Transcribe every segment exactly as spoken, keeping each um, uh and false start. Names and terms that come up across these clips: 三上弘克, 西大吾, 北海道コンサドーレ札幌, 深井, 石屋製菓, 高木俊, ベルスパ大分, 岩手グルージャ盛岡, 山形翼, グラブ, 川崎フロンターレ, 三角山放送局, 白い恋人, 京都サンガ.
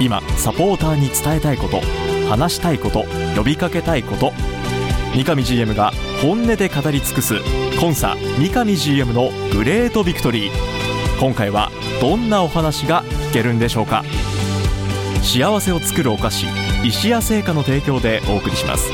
今サポーターに伝えたいこと、話したいこと、呼びかけたいこと、三上 ジーエム が本音で語り尽くすコンサ三上 ジーエム のグレートビクトリー。今回はどんなお話が聞けるんでしょうか。幸せを作るお菓子、石屋製菓の提供でお送りします。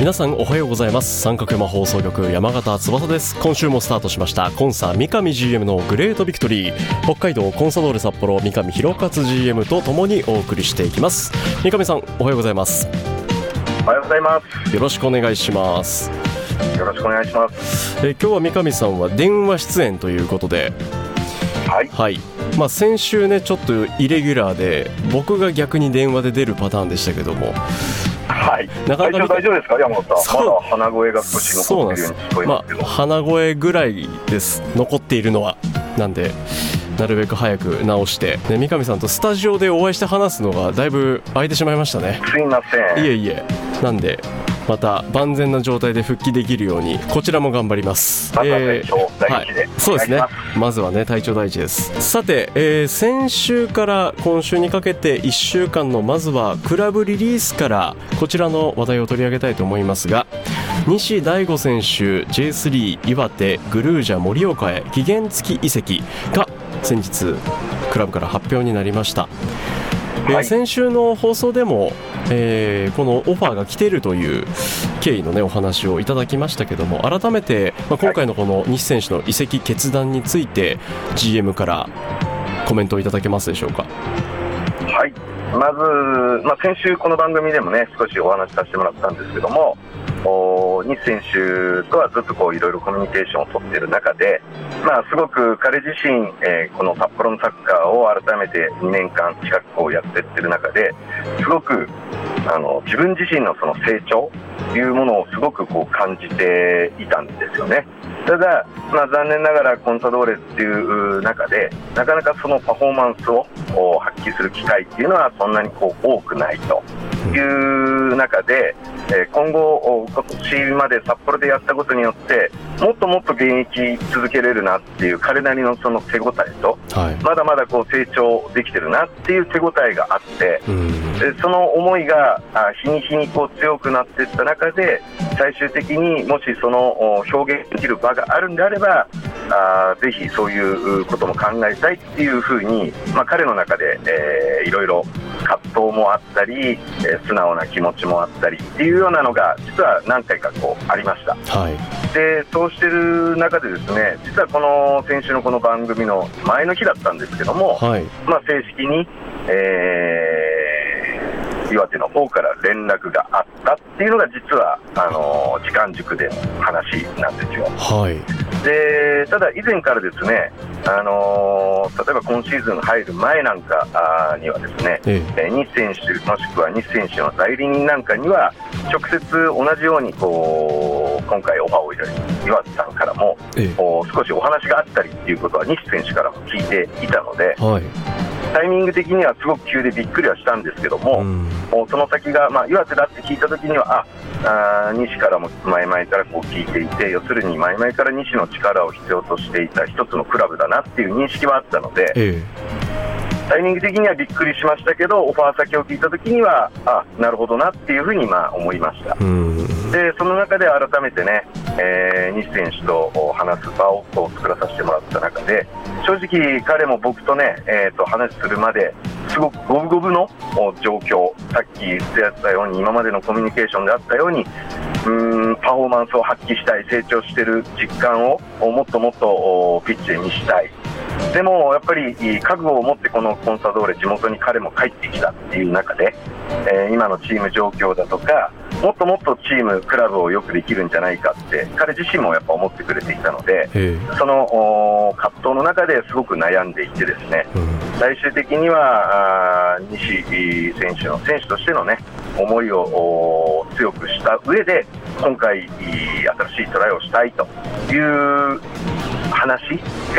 皆さんおはようございます。三角山放送局、山形翼です。今週もスタートしましたコンサ三上 ジーエム のグレートビクトリー。北海道コンサドーレ札幌、三上弘克 ジーエム とともにお送りしていきます。三上さんおはようございます。おはようございます。よろしくお願いします。よろしくお願いします。え今日は三上さんは電話出演ということで、はい、はい、まあ、先週ねちょっとイレギュラーで僕が逆に電話で出るパターんでしたけども、はい、なかなか大丈夫ですか山本さん。まだ鼻声が少し残っているように聞こえますけど、まあ、鼻声ぐらいです残っているのは。なんでなるべく早く直して、ね、三上さんとスタジオでお会いして話すのがだいぶ空いてしまいましたね。すいません。いえいえ。なんでまた万全な状態で復帰できるようにこちらも頑張ります。まずは体調第一で、えーはい、そうですね、まずはね体調第一です。さて、えー、先週から今週にかけていっしゅうかんのまずはクラブリリースからこちらの話題を取り上げたいと思いますが、西大吾選手 ジェイスリー 岩手グルージャ盛岡へ期限付き移籍が先日クラブから発表になりました。えー、先週の放送でも、えー、このオファーが来ているという経緯の、ね、お話をいただきましたけども、改めて、まあ、今回のこの西選手の移籍決断について ジーエム からコメントをいただけますでしょうか。はい、まず、まあ、先週この番組でも、ね、少しお話しさせてもらったんですけども、西選手とはずっとこういろいろコミュニケーションを取っている中で、まあ、すごく彼自身、えー、この札幌のサッカーを改めてにねんかん近くこうやっていってる中ですごくあの自分自身 の, その成長というものをすごくこう感じていたんですよね。ただ、まあ、残念ながらコンサドーレっていう中でなかなかそのパフォーマンスを発揮する機会っていうのはそんなにこう多くないという中で、えー、今後今年まで札幌でやったことによってもっともっと現役続けれるなっていう彼なりのその手応えと、はい、まだまだこう成長できてるなっていう手応えがあって、うん、でその思いが日に日にこう強くなっていった中で最終的にもしその表現できる場があるんであればあぜひそういうことも考えたいっていうふうに、まあ、彼の中で、えー、いろいろ葛藤もあったり、えー、素直な気持ちもあったりっていうようなのが実は何回かこうありました。はい、でそうしてる中でですね、実はこの先週のこの番組の前の日だったんですけども、はい、まあ、正式に、えー、岩手の方から連絡があったっていうのが実はあの時間軸での話なんですよ。はい、でただ以前からですね、あのー、例えば今シーズン入る前なんかにはですね、ええ、西選手もしくは西選手の代理人なんかには直接同じようにこう今回オファーをいただいた岩手さんからも、ええ、少しお話があったりっていうことは西選手からも聞いていたので、はい、タイミング的にはすごく急でびっくりはしたんですけども、うん、その先が、まあ、岩手だって聞いたときにはああ西からも前々からこう聞いていて、要するに前々から西の力を必要としていた一つのクラブだなっていう認識はあったので、ええ、タイミング的にはびっくりしましたけどオファー先を聞いた時にはあなるほどなっていうふうにまあ思いました。うん、でその中で改めてね、えー、西選手と話す場を作らさせてもらった中で正直彼も僕とね、えー、と話するまですごく五分五分の状況、さっき言ったように今までのコミュニケーションであったようにうーんパフォーマンスを発揮したい、成長している実感をもっともっとピッチで見せたい、でもやっぱり覚悟を持ってこのコンサドーレ地元に彼も帰ってきたっていう中で、えー、今のチーム状況だとかもっともっとチームクラブをよくできるんじゃないかって彼自身もやっぱ思ってくれていたので、その葛藤の中ですごく悩んでいてですね、うん、最終的には西選手の選手としてのね思いを強くした上で今回新しいトライをしたいという話が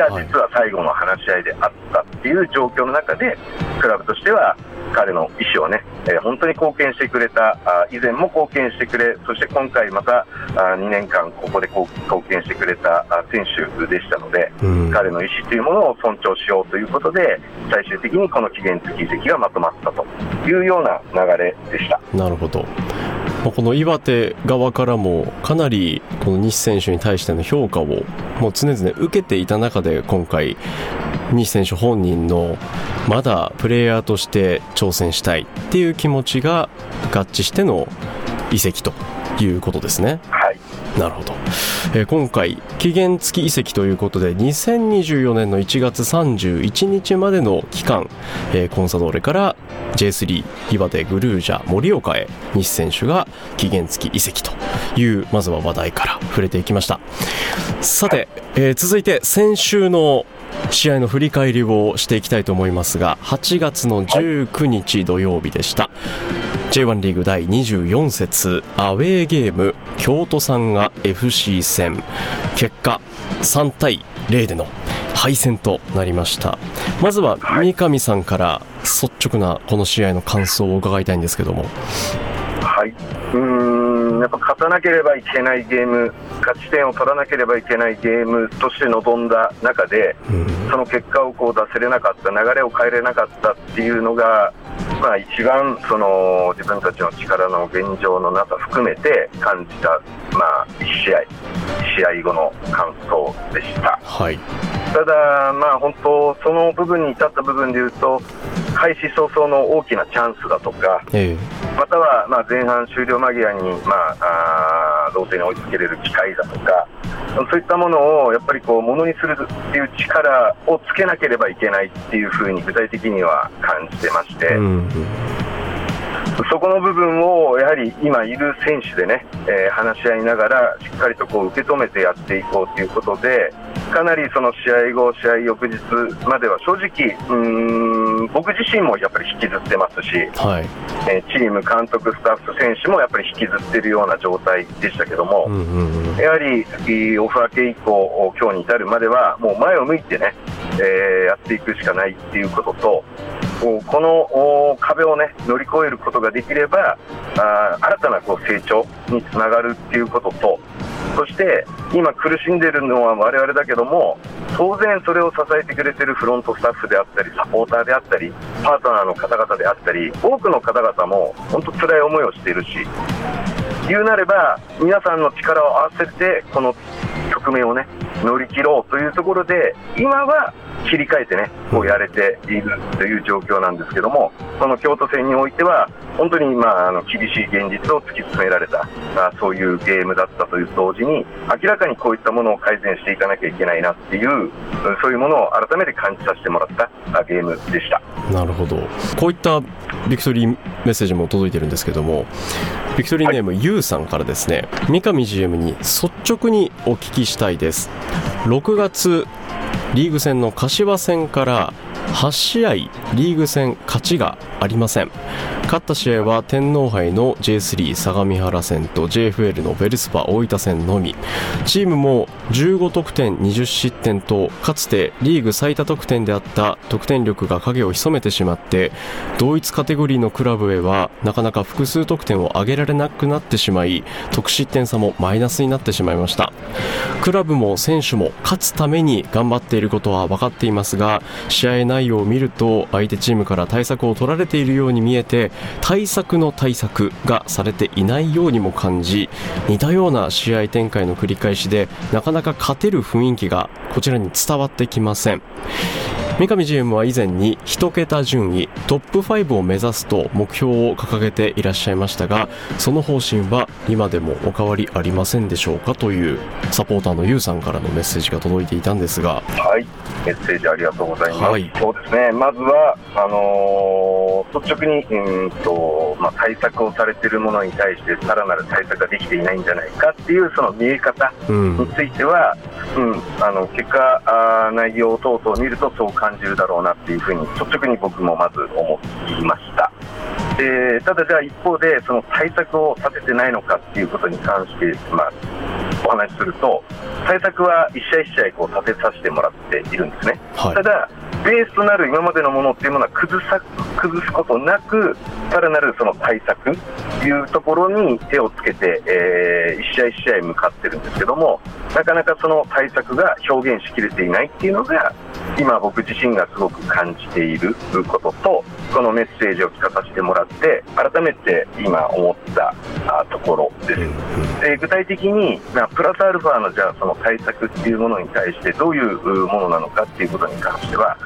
実は最後の話し合いであったっていう状況の中で、クラブとしては彼の意思をね、えー、本当に貢献してくれた、以前も貢献してくれ、そして今回またにねんかんここで貢献してくれた選手でしたので、うん、彼の意思というものを尊重しようということで最終的にこの期限付き移籍がまとまったというような流れでした。なるほど。この岩手側からもかなりこの西選手に対しての評価をもう常々受けていた中で、今回西選手本人のまだプレイヤーとして挑戦したいっていう気持ちが合致しての移籍ということですね。はい、なるほど。えー、今回期限付き移籍ということでにせんにじゅうよねんのいちがつさんじゅういちにちまでの期間、えー、コンサドーレから ジェイスリー 岩手グルージャ盛岡へ西選手が期限付き移籍というまずは話題から触れていきました。さて、えー、続いて先週の試合の振り返りをしていきたいと思いますが、はちがつのじゅうくにち土曜日でした。 ジェイワン リーグだいにじゅうよんせつアウェーゲーム京都サンガ エフシー 戦、結果さんたいゼロでの敗戦となりました。まずは三上さんから率直なこの試合の感想を伺いたいんですけども。はい、うーんやっぱ勝たなければいけないゲーム、勝ち点を取らなければいけないゲームとして臨んだ中で、その結果をこう出せれなかった、流れを変えれなかったっていうのが、まあ、一番その自分たちの力の現状のなさ含めて感じた、まあ、いち試合後の感想でした。はい、ただ、まあ、本当その部分に至った部分でいうと、開始早々の大きなチャンスだとか、ええ、またはまあ前半終了間際にまああ同点に追いつけれる機会だとか、そういったものをやっぱりこうものにするっていう力をつけなければいけないっていうふうに具体的には感じてまして、うん、そこの部分をやはり今いる選手でね、えー、話し合いながらしっかりとこう受け止めてやっていこうということで、かなりその試合後、試合翌日までは正直うーん僕自身もやっぱり引きずってますし、はい、えー、チーム、監督、スタッフ、選手もやっぱり引きずっているような状態でしたけども、うんうんうん、やはりオフ明け以降今日に至るまではもう前を向いてね、えー、やっていくしかないっていうことと、この壁をね乗り越えることができればあ新たなこう成長につながるっていうことと、そして今苦しんでいるのは我々だけども、当然それを支えてくれているフロントスタッフであったり、サポーターであったり、パートナーの方々であったり、多くの方々も本当辛い思いをしているし、言うなれば皆さんの力を合わせてこの局面をね乗り切ろうというところで、今は切り替えてねこうやれているという状況なんですけども、この京都戦においては本当に今あの厳しい現実を突き詰められた、まあ、そういうゲームだったという同時に、明らかにこういったものを改善していかなきゃいけないなっていう、そういうものを改めて感じさせてもらったゲームでした。なるほど。こういったビクトリーメッセージも届いてるんですけども、ビクトリーネーム ユー さんからですね、三上 ジーエム に率直にお聞きしたいです。ろくがつリーグ戦の柏戦からはちしあいリーグ戦勝ちがありません。勝った試合は天皇杯の ジェイスリー 相模原戦と ジェイエフエル のベルスパ大分戦のみ。チームもじゅうごとくてんにじゅっしってんとかつてリーグ最多得点であった得点力が影を潜めてしまって、同一カテゴリーのクラブへはなかなか複数得点を挙げられなくなってしまい、得失点差もマイナスになってしまいました。クラブも選手も勝つために頑張っていることは分かっていますが、試合内容を見ると相手チームから対策を取られているように見えて、対策の対策がされていないようにも感じ、似たような試合展開の繰り返しでなかなか勝てる雰囲気がこちらに伝わってきません。三上 ジーエム は以前に一桁順位トップごを目指すと目標を掲げていらっしゃいましたが、その方針は今でもお変わりありませんでしょうか、というサポーターのゆうさんからのメッセージが届いていたんですが、はい、メッセージありがとうございます。はい、そうですね、まずはあのー、率直にうんと、まあ、対策をされているものに対してさらなる対策ができていないんじゃないかっていうその見え方については、うんうん、あの結果あ内容等々を見るとそう感じるだろうなっていうふうに率直に僕もまず思いました。でただじゃあ一方でその対策を立ててないのかっていうことに関して、まあ、お話しすると対策は一試合一試合こう立てさせてもらっているんですね。はい、ただベースとなる今までのものっていうものは崩さ、崩すことなくさらなるその対策というところに手をつけて、えー、一試合一試合向かってるんですけども、なかなかその対策が表現しきれていないっていうのが今僕自身がすごく感じていることと、このメッセージを聞かさせてもらって改めて今思ったところです。で具体的に、まあ、プラスアルファのじゃあその対策っていうものに対してどういうものなのかっていうことに関しては、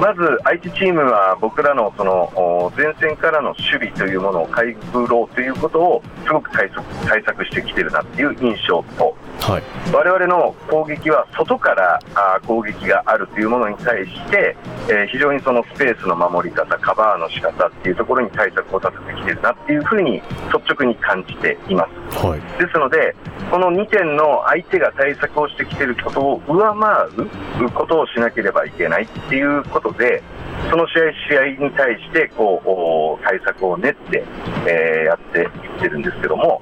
まず相手チームは僕らのその前線からの守備というものを回復ろうということをすごく対策、対策してきてるなっていう印象と、はい、我々の攻撃は外から攻撃があるというものに対して、えー、非常にそのスペースの守り方、カバーの仕方っていうところに対策を立ててきてるなっていうふうに率直に感じています。はい、ですのでこのにてんの相手が対策をしてきてることを上回ることをしなければいけないっていうということで、その試合試合に対してこう対策を練って、えー、やっていってるんですけども、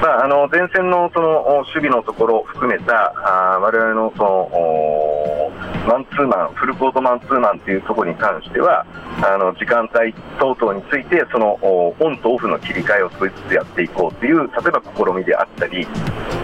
まあ、あの前線 の, その守備のところを含めたあ我々 の, そのマンツーマンフルコートマンツーマンというところに関しては、あの時間帯等々についてそのオンとオフの切り替えを少しずつやっていこうという例えば試みであったり、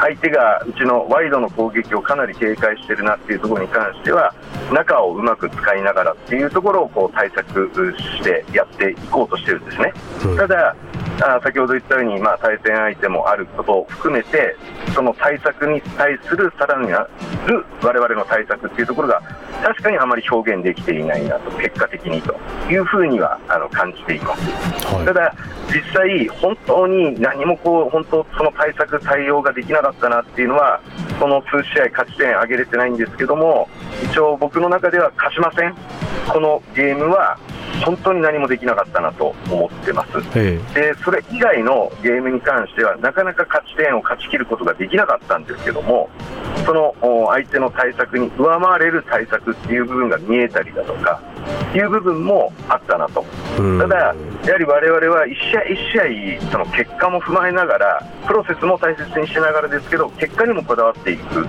相手がうちのワイドの攻撃をかなり警戒しているなというところに関しては中をうまく使いながらというところをこう対策してやっていこうとしているんですね。うん、ただあ先ほど言ったように、まあ、対戦相手もあることを含めてその対策に対するさらにある我々の対策っていうところが確かにあまり表現できていないなと、結果的にというふうにはあの感じています。はい、ただ実際本当に何もこう本当その対策対応ができなかったなっていうのはこの数試合勝ち点上げれてないんですけども、一応僕の中では勝ちませんこのゲームは本当に何もできなかったなと思ってます。ええ、でそれ以外のゲームに関してはなかなか勝ち点を勝ち切ることができなかったんですけども、その相手の対策に上回れる対策っていう部分が見えたりだとかいう部分もあったなと。ただやはり我々は一試合一試合その結果も踏まえながらプロセスも大切にしながらですけど結果にもこだわっていく、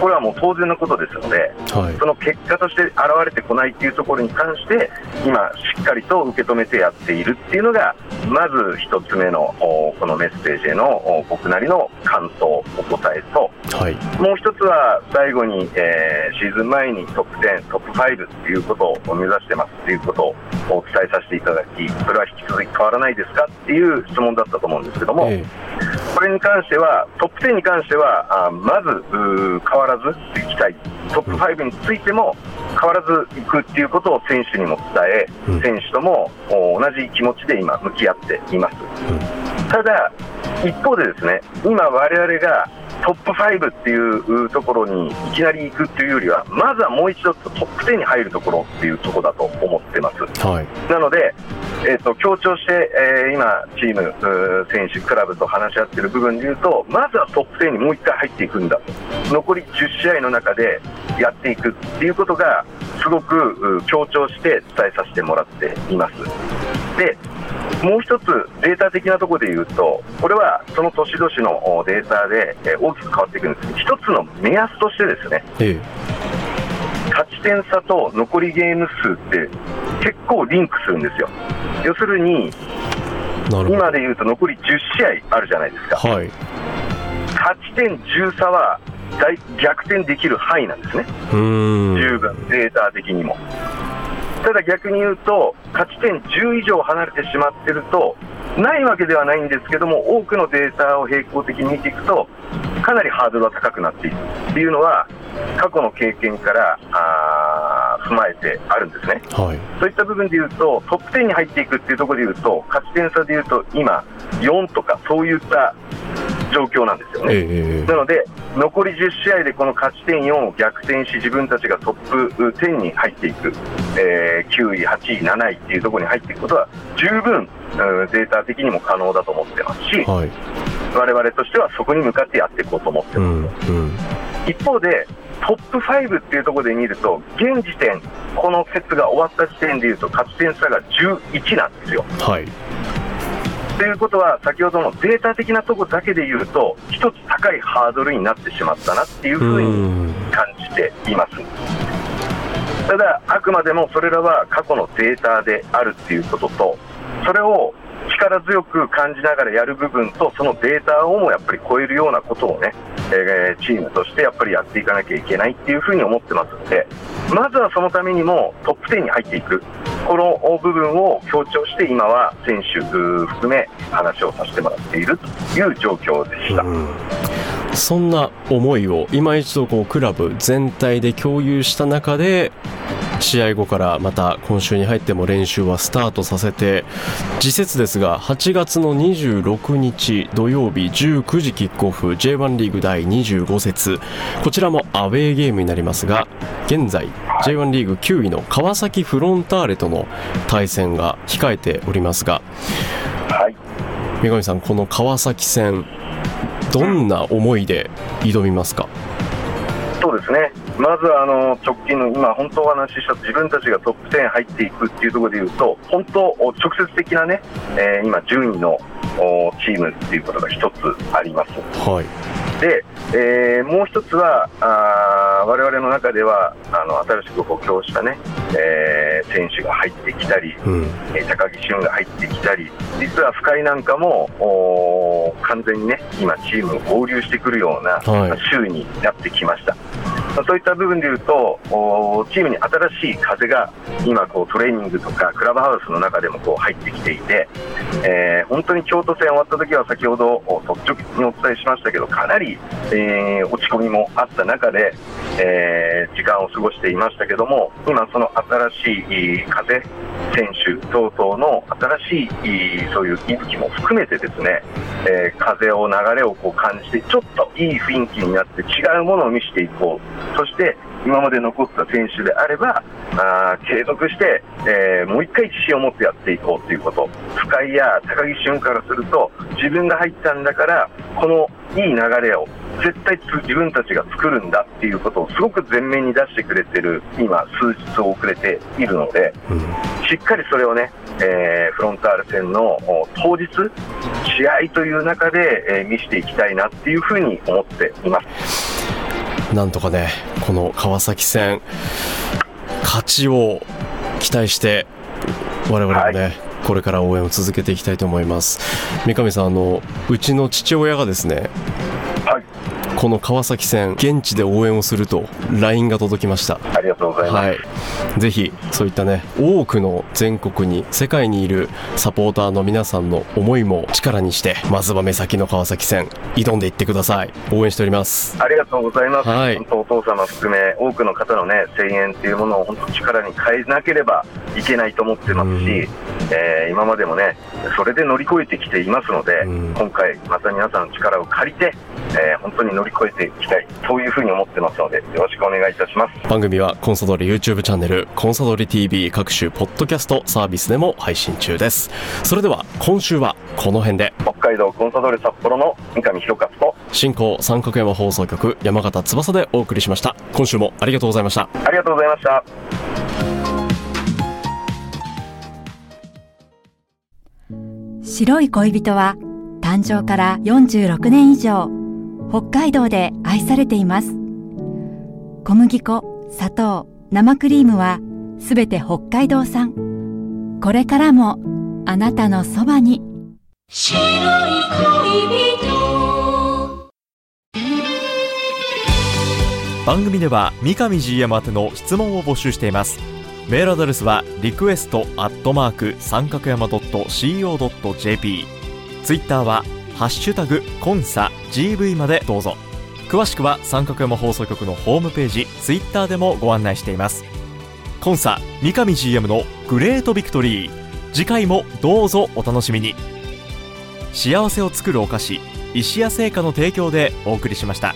これはもう当然のことですので、はい、その結果として現れてこないっていうところに関して今しっかりと受け止めてやっているっていうのがまず一つ目のこのメッセージへの僕なりの感想お答えと、はい、もう一つは最後に、えー、シーズン前にトップじゅうトップごっていうことを目指してますっていうことをお伝えさせていただき、それは引き続き変わらないですかっていう質問だったと思うんですけども、えー、これに関してはトップじゅうに関してはあまず変わらずいきたい、トップごについても変わらずいくっていうことを選手にも伝え、うん、選手とも同じ気持ちで今向き合っています。うん、ただ一方でですね、今我々がトップごっていうところにいきなり行くというよりはまずはもう一度トップじゅうに入るところっていうところだと思ってます。はい、なので、えーと、強調して、えー、今チーム選手クラブと話し合っている部分でいうとまずはトップじゅうにもう一回入っていくんだと、残りじゅう試合の中でやっていくっていうことがすごく強調して伝えさせてもらっています。でもう一つデータ的なところで言うと、これはその年々のデータで大きく変わっていくんですけど、一つの目安としてですね、ええ、勝ち点差と残りゲーム数って結構リンクするんですよ。要するに今で言うと残りじゅう試合あるじゃないですか。はい、勝ち点じゅう差は大逆転できる範囲なんですね。うーん、十分データ的にも。ただ逆に言うと勝ち点じゅう以上離れてしまってるとないわけではないんですけども、多くのデータを並行的に見ていくとかなりハードルが高くなっているっていうのは過去の経験からあ踏まえてあるんですね、はい、そういった部分でいうとトップじゅうに入っていくっていうところでいうと勝ち点差でいうと今よんとかそういった状況なんですよね、えー、なので残りじゅう試合でこの勝ち点よんを逆転し自分たちがトップじゅうに入っていく、えー、きゅういはちいなないっていうところに入っていくことは十分データ的にも可能だと思ってますし、はい、我々としてはそこに向かってやっていこうと思ってます、うんうん、一方でトップごっていうところで見ると現時点この節が終わった時点でいうと勝ち点差がじゅういちなんですよ、はい、ということは先ほどのデータ的なところだけでいうと一つ高いハードルになってしまったなっていうふうに感じています。ただあくまでもそれらは過去のデータであるっていうこととそれを力強く感じながらやる部分とそのデータをもやっぱり超えるようなことをね、えー、チームとしてやっぱりやっていかなきゃいけないっていうふうに思ってますのでまずはそのためにもトップじゅうに入っていくこの部分を強調して今は選手含め話をさせてもらっているという状況でした、うん、そんな思いを今一度こうクラブ全体で共有した中で試合後からまた今週に入っても練習はスタートさせて次節ですがはちがつのにじゅうろくにち土曜日じゅうくじキックオフ ジェイワン リーグだいにじゅうご節こちらもアウェーゲームになりますが現在 ジェイワン リーグきゅういの川崎フロンターレとの対戦が控えておりますが、はい、三上さんこの川崎戦どんな思いで挑みますか？そうですねまずはあの直近の今本当お話しした自分たちがトップじゅう入っていくっていうところでいうと本当直接的なね、えー、今じゅういのチームっていうことが一つあります、はい、で、えー、もう一つはあ我々の中ではあの新しく補強したね、えー、選手が入ってきたり、うん、高木俊が入ってきたり実は深井なんかも完全にね今チームを合流してくるような週になってきました、はいそういった部分でいうとチームに新しい風が今こうトレーニングとかクラブハウスの中でもこう入ってきていて、えー、本当に京都戦終わった時は先ほど率直にお伝えしましたけどかなり、えー、落ち込みもあった中で、えー、時間を過ごしていましたけども今その新しい風選手等々の新しいそういう息吹も含めてですね、えー、風を流れをこう感じてちょっといい雰囲気になって違うものを見せていこうそして今まで残った選手であればあ継続して、えー、もう一回自信を持ってやっていこうということ深井や高木俊からすると自分が入ったんだからこのいい流れを絶対自分たちが作るんだっていうことをすごく前面に出してくれてる今数日遅れているのでしっかりそれをね、えー、フロンターレ戦の当日試合という中で、えー、見せていきたいなっていうふうに思っていますなんとかねこの川崎戦勝ちを期待して我々もね、はい、これから応援を続けていきたいと思います。三上さんあのうちの父親がですね、はい、この川崎戦現地で応援をすると ライン が届きました。ありがとうございます、はい、ぜひそういったね多くの全国に世界にいるサポーターの皆さんの思いも力にしてまずは目先の川崎戦挑んでいってください。応援しております。ありがとうございます、はい、本当お父様含め多くの方のね声援というものを本当力に変えなければいけないと思ってますし、えー、今までもねそれで乗り越えてきていますので今回また皆さんの力を借りて、えー、本当に乗り越えていきたいそういうふうに思ってますのでよろしくお願いいたします。番組はコンサドリ YouTube チャンネルコンサドリ ティーブイ 各種ポッドキャストサービスでも配信中です。それでは今週はこの辺で北海道コンサドリ札幌の三上博勝と新興三角山放送局山形翼でお送りしました。今週もありがとうございました。ありがとうございました。白い恋人は誕生からよんじゅうろくねん以上北海道で愛されています。小麦粉、砂糖、生クリームはすべて北海道産。これからもあなたのそばに。白い恋人。番組では三上 ジーエム 宛ての質問を募集しています。メールアドレスはリクエストアットマーク三角山ドット シーオー.jp。ツイッターはハッシュタグコンサ ジーブイ までどうぞ。詳しくは三角山放送局のホームページツイッターでもご案内しています。コンサ三上 ジーエム のグレートビクトリー、次回もどうぞお楽しみに。幸せを作るお菓子、石屋製菓の提供でお送りしました。